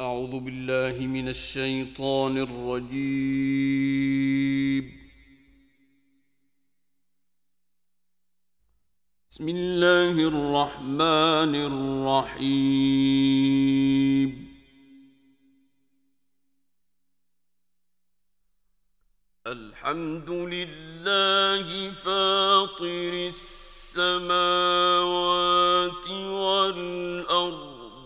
أعوذ بالله من الشيطان الرجيم. بسم الله الرحمن الرحيم. الحمد لله فاطر السماوات والأرض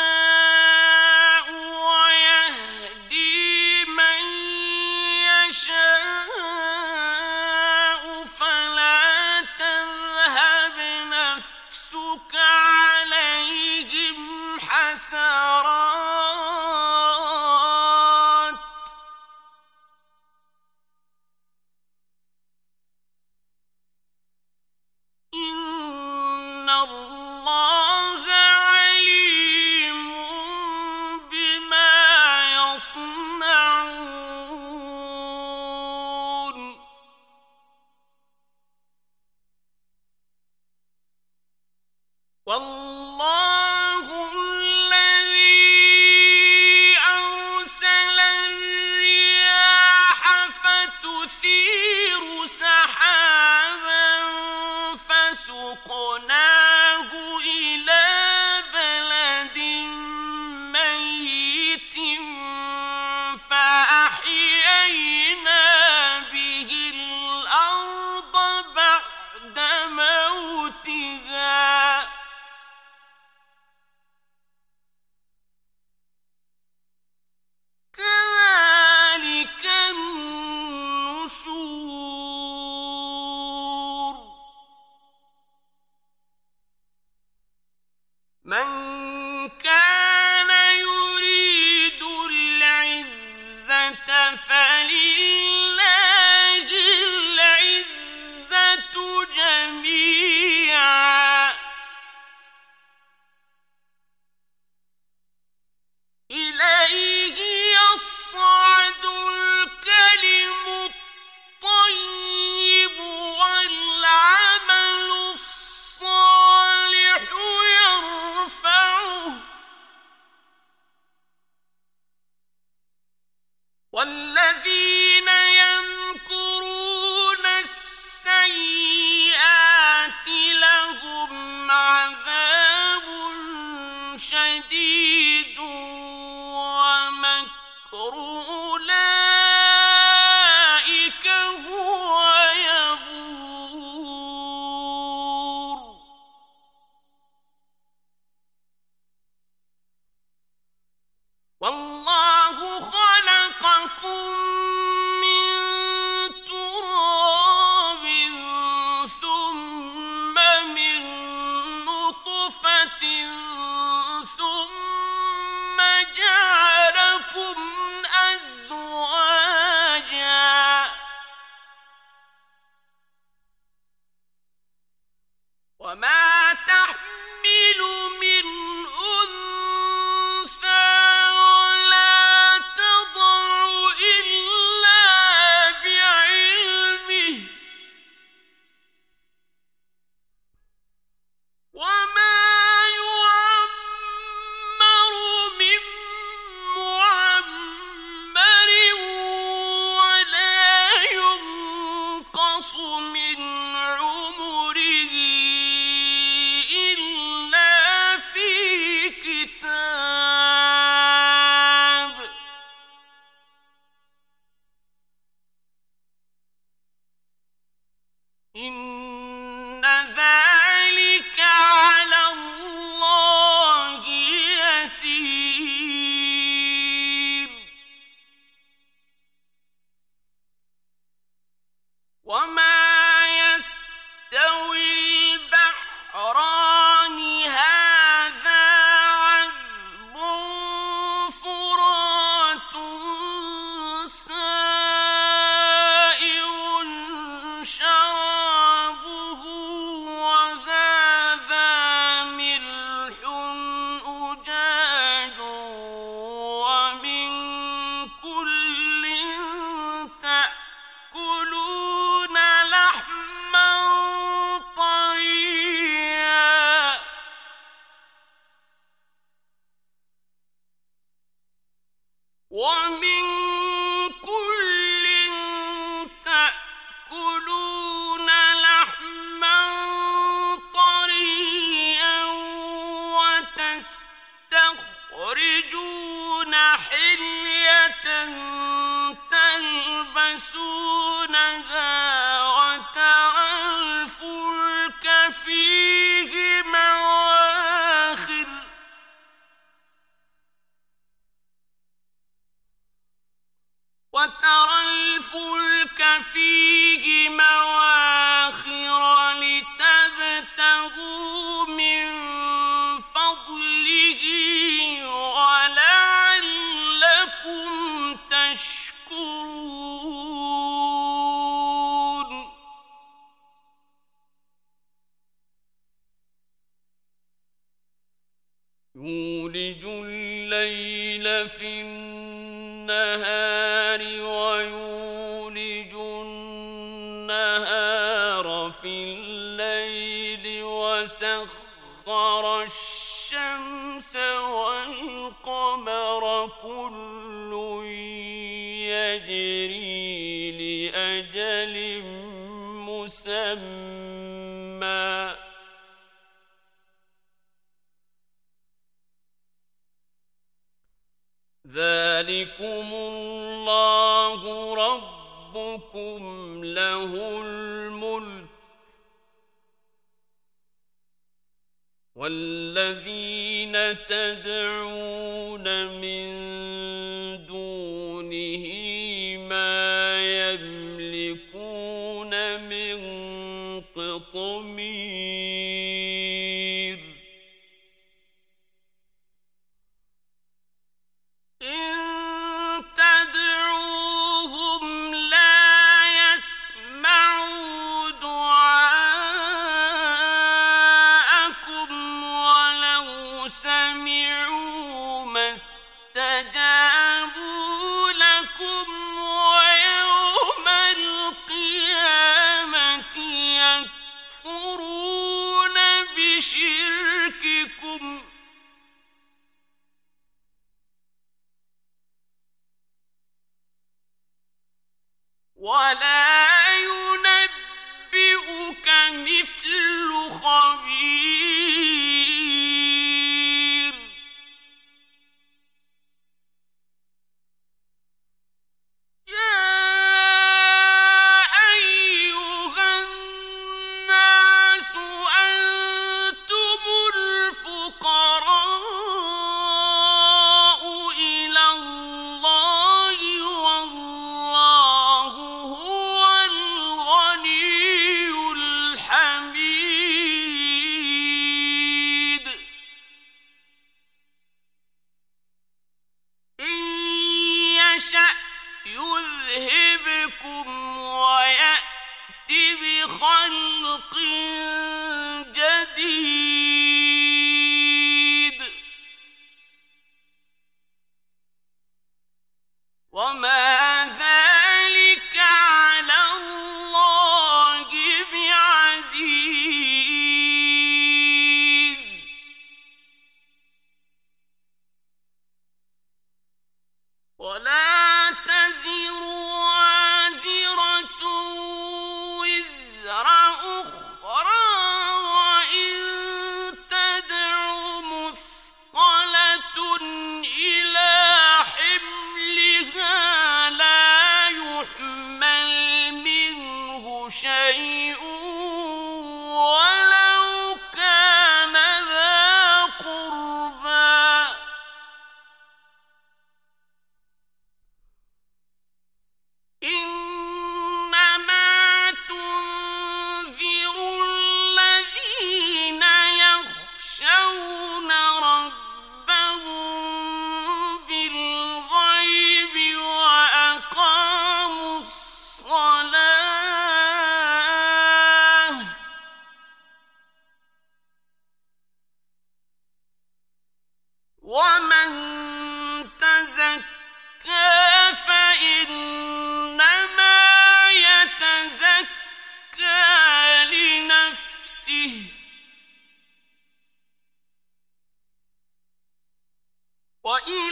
وإلى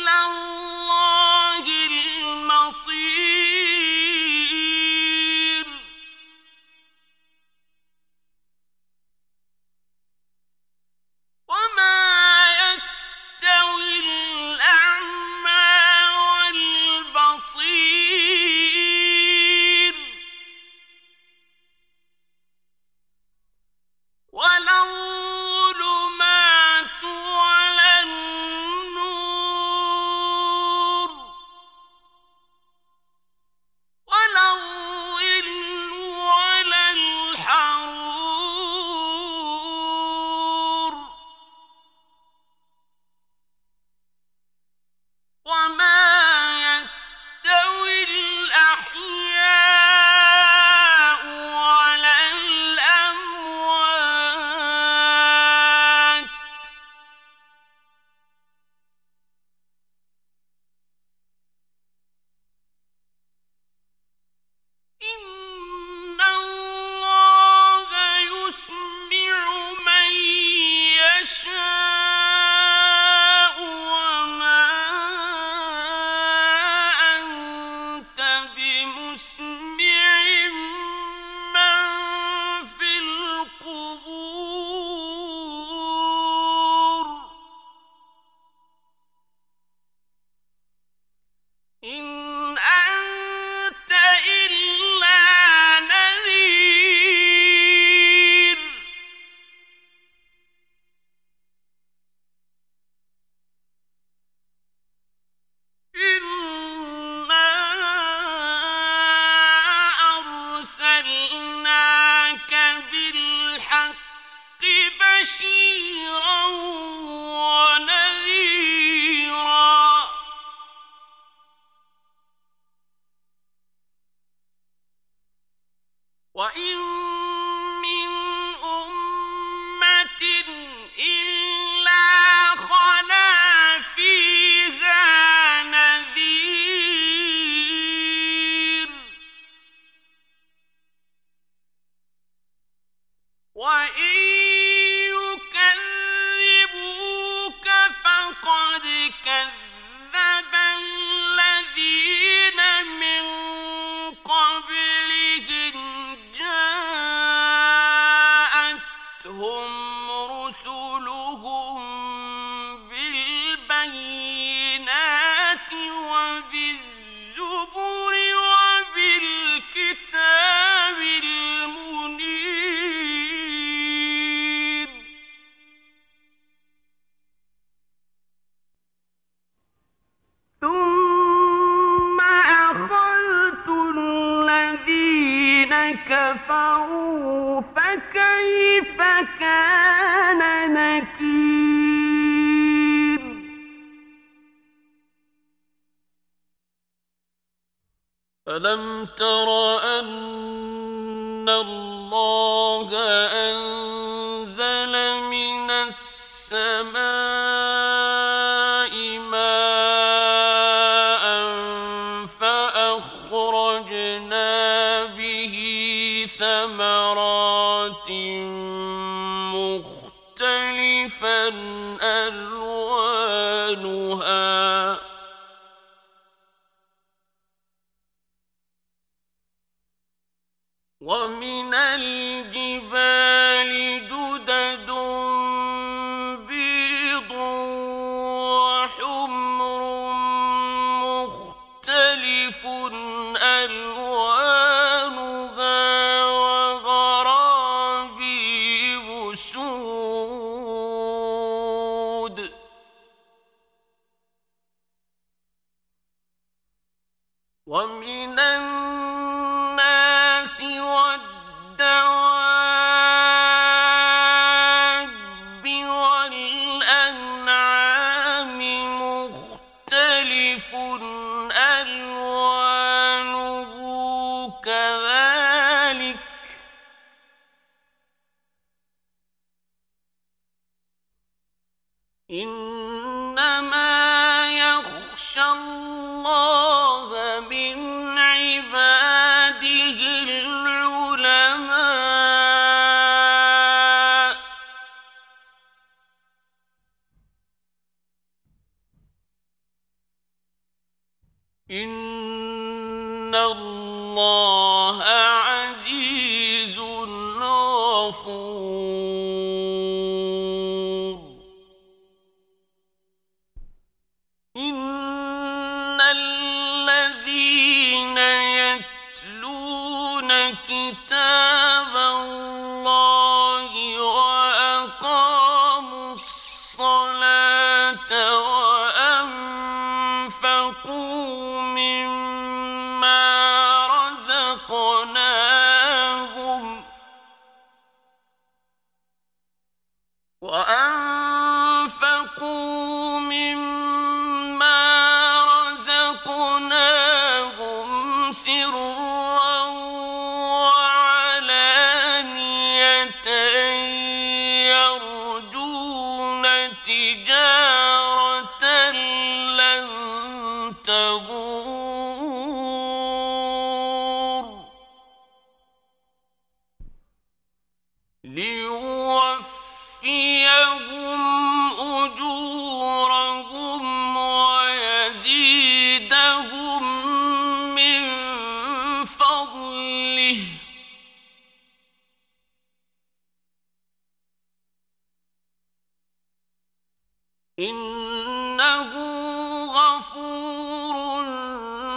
الله ألم تر أن الله أنزل من السماء ماء فأخرجنا به ثمرات مختلفا ألوانها ومن الجبال جدد بيض وحمر مختلف ألوانها وغرابيب سود ومن الناس والدواب والأنعام مختلف ألوانه كذلك إنما يخشى الله من عباده العلماء إن الله عزيز غفور كتاب الله وأقاموا الصلاة وأنفقوا مما رزقناهم سرا وعلانية يرجون تجارة لن تبور ليوفيهم أجورهم ويزيدهم إنه غفور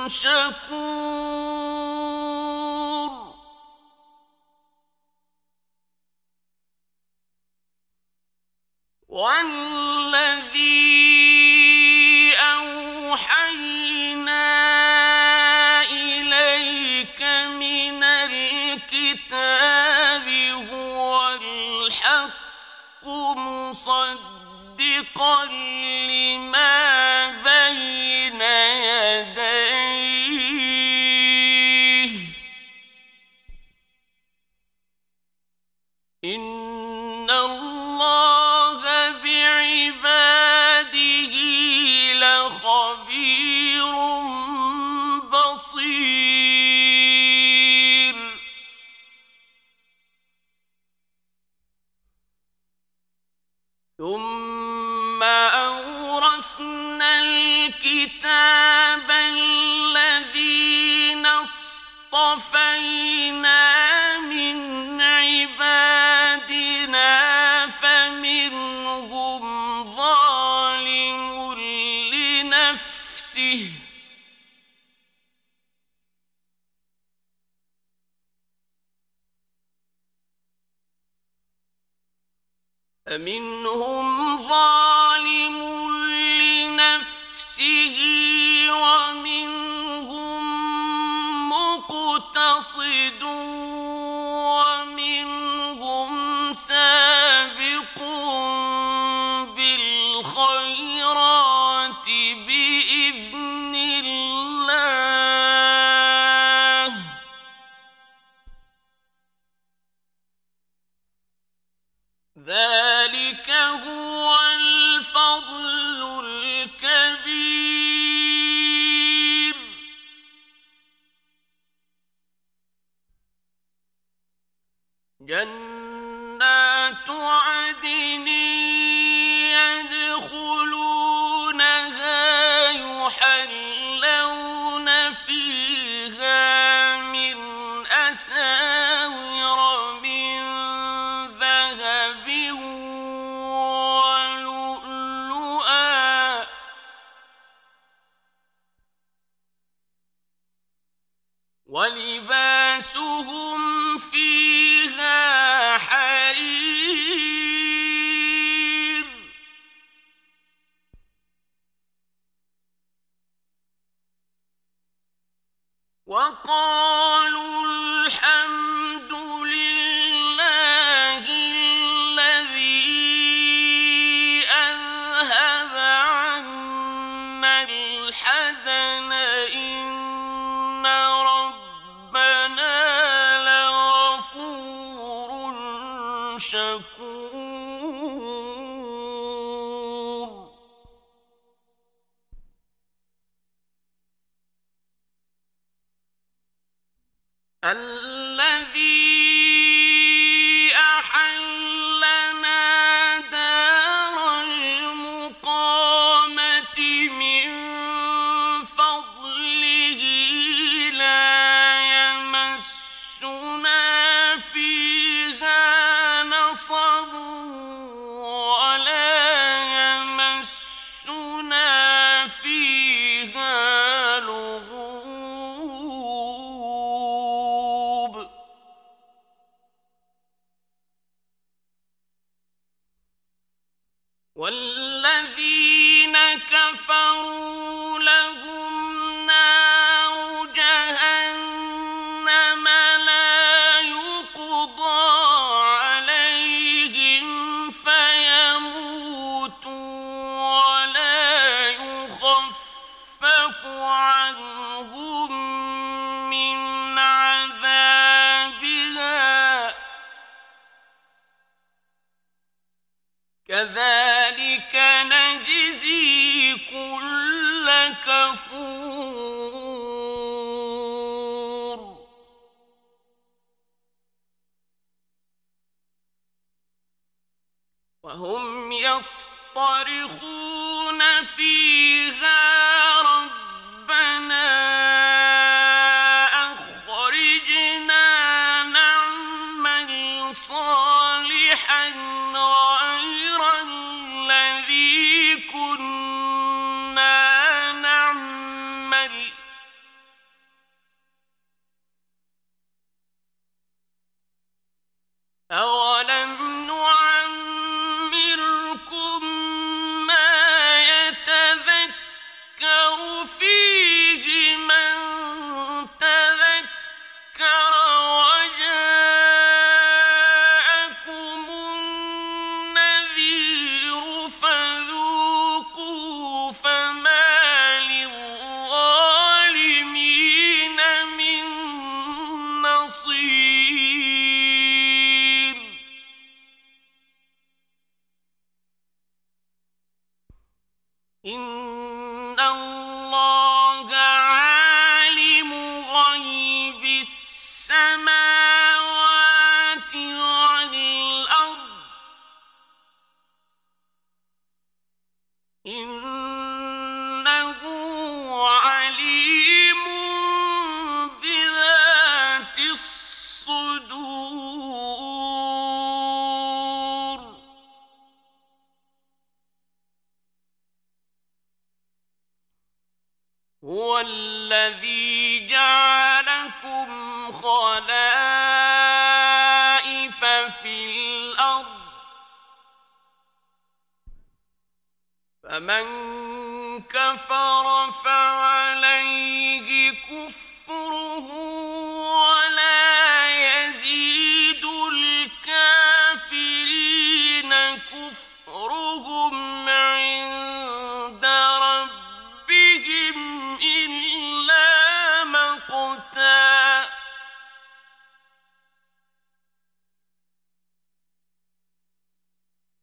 شكور. والذي أوحينا إليك من الكتاب هو الحق مصدقا لما بين يديه، إن الله بعباده لخبير بصير. ثم أورثنا الكتاب الذين اصطفينا من عبادنا فمنهم ظالم لنفسه ومنهم مقتصد ومنهم سابق بالخيرات بإذن الله، ذلك هو الفضل الكبير. جنات عدن يدخلونها يحلون فيها من أساور ولباسهم فيها حرير. وقالوا الحمد لله الذي أذهب عنا الحزن، إن شكور. الذي أحلنا دار المقامة من فضله لا يمسنا ولا يمسنا فيها لغوب. والذين كفروا لهم نار جهنم لا يقضى عنهم من عذابها، كذلك نجزي كل كفور. وهم يصطرخون فيها ربنا أخرجنا نعمل صالحا غير الذي كنا نعمل هو الذي جعلكم خلائف في الأرض فمن كفر فعليه كفره ولا يزيد الكافرين كفرهم عند ربهم إلا مقتا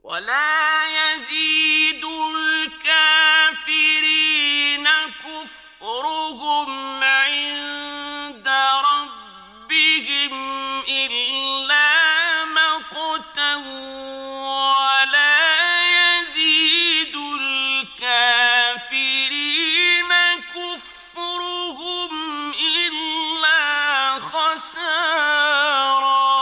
ولا يزيد الكافرين كفرهم عند ربهم إلا مقتا ولا يزيد الكافرين كفرهم إلا خسارا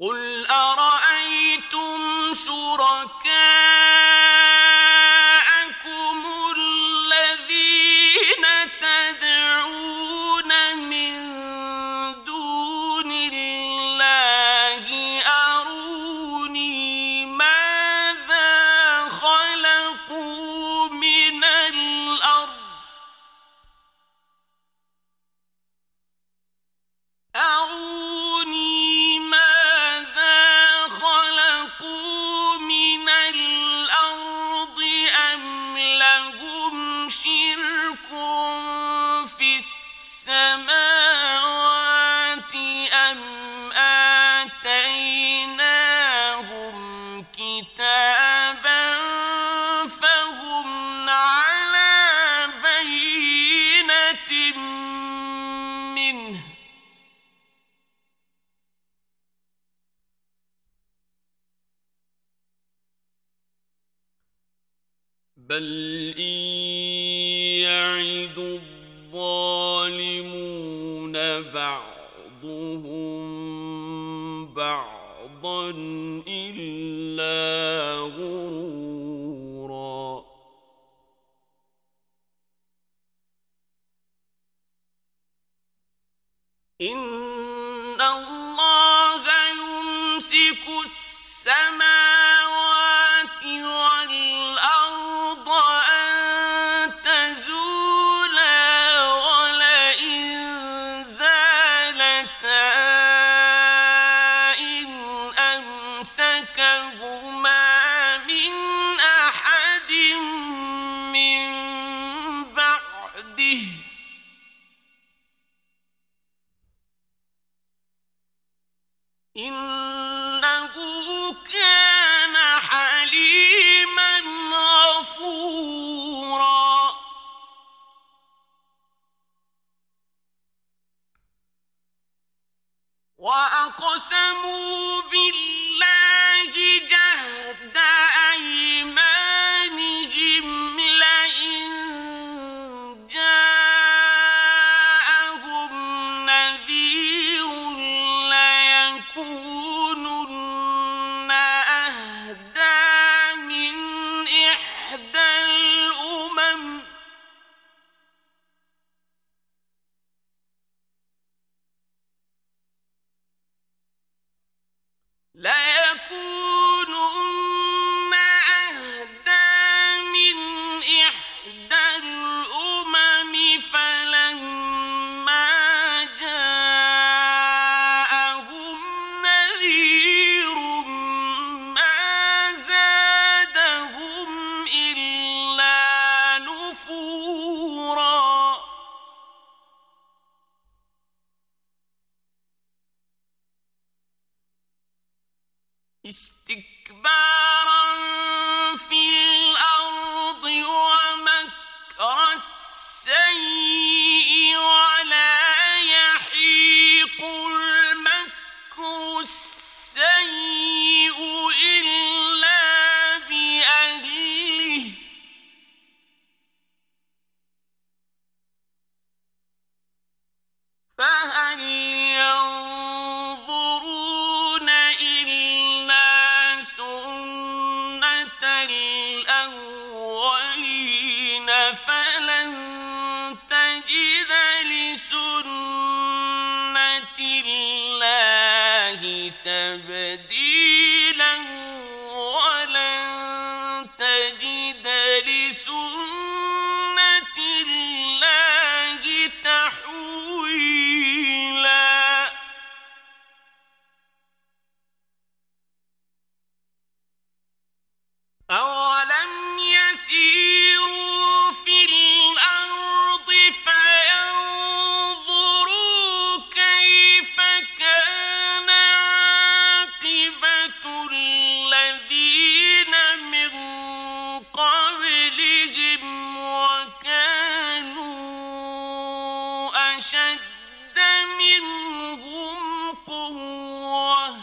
قل أرأيتم شركاءكم الذين تدعون من دون الله أروني ماذا خلقوا من الأرض السماوات أم آتيناهم كتابا فهم على بينة منه بل إن يعد الظالمون بعضهم بعضا إلا غرورا إن الله يمسك السماوات والأرض أن تزولا إنه كان حليما غفورا وأقسموا بالله جهد أيمانهم لئن جاءهم نذير ليكونن أهدى من إحدى الأمم فلما جاءهم نذير ما زادهم إلا نفورا استكبارا في الأرض ومكر السيء ولا يحيق المكر السيء إلا بأهله فهل ينظرون إلا سوءا بديلا ولن تجد لسنة الله تحويلا أولم يسيروا في الأرض أشد منهم قوة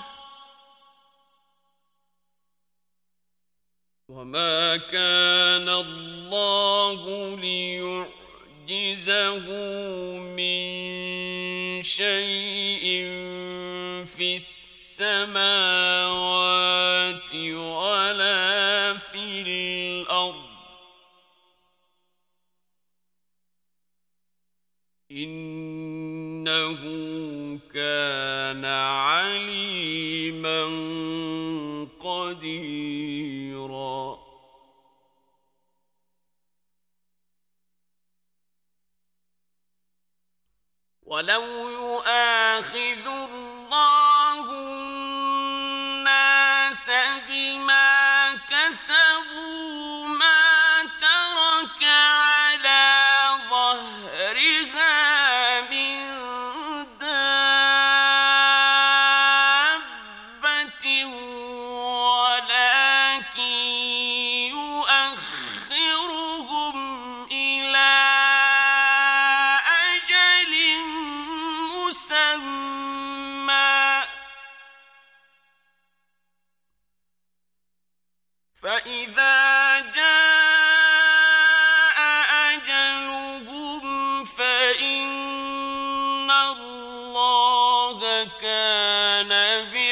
وما كان الله ليعجزه من شيء في السماوات ولا في الأرض إنه كان عليما قديرا ولو يؤاخذ الله الناس بما كسبوا ما ترك على ظهرها فإذا جاء أجلهم فإن الله كان بالعباد خبيرا.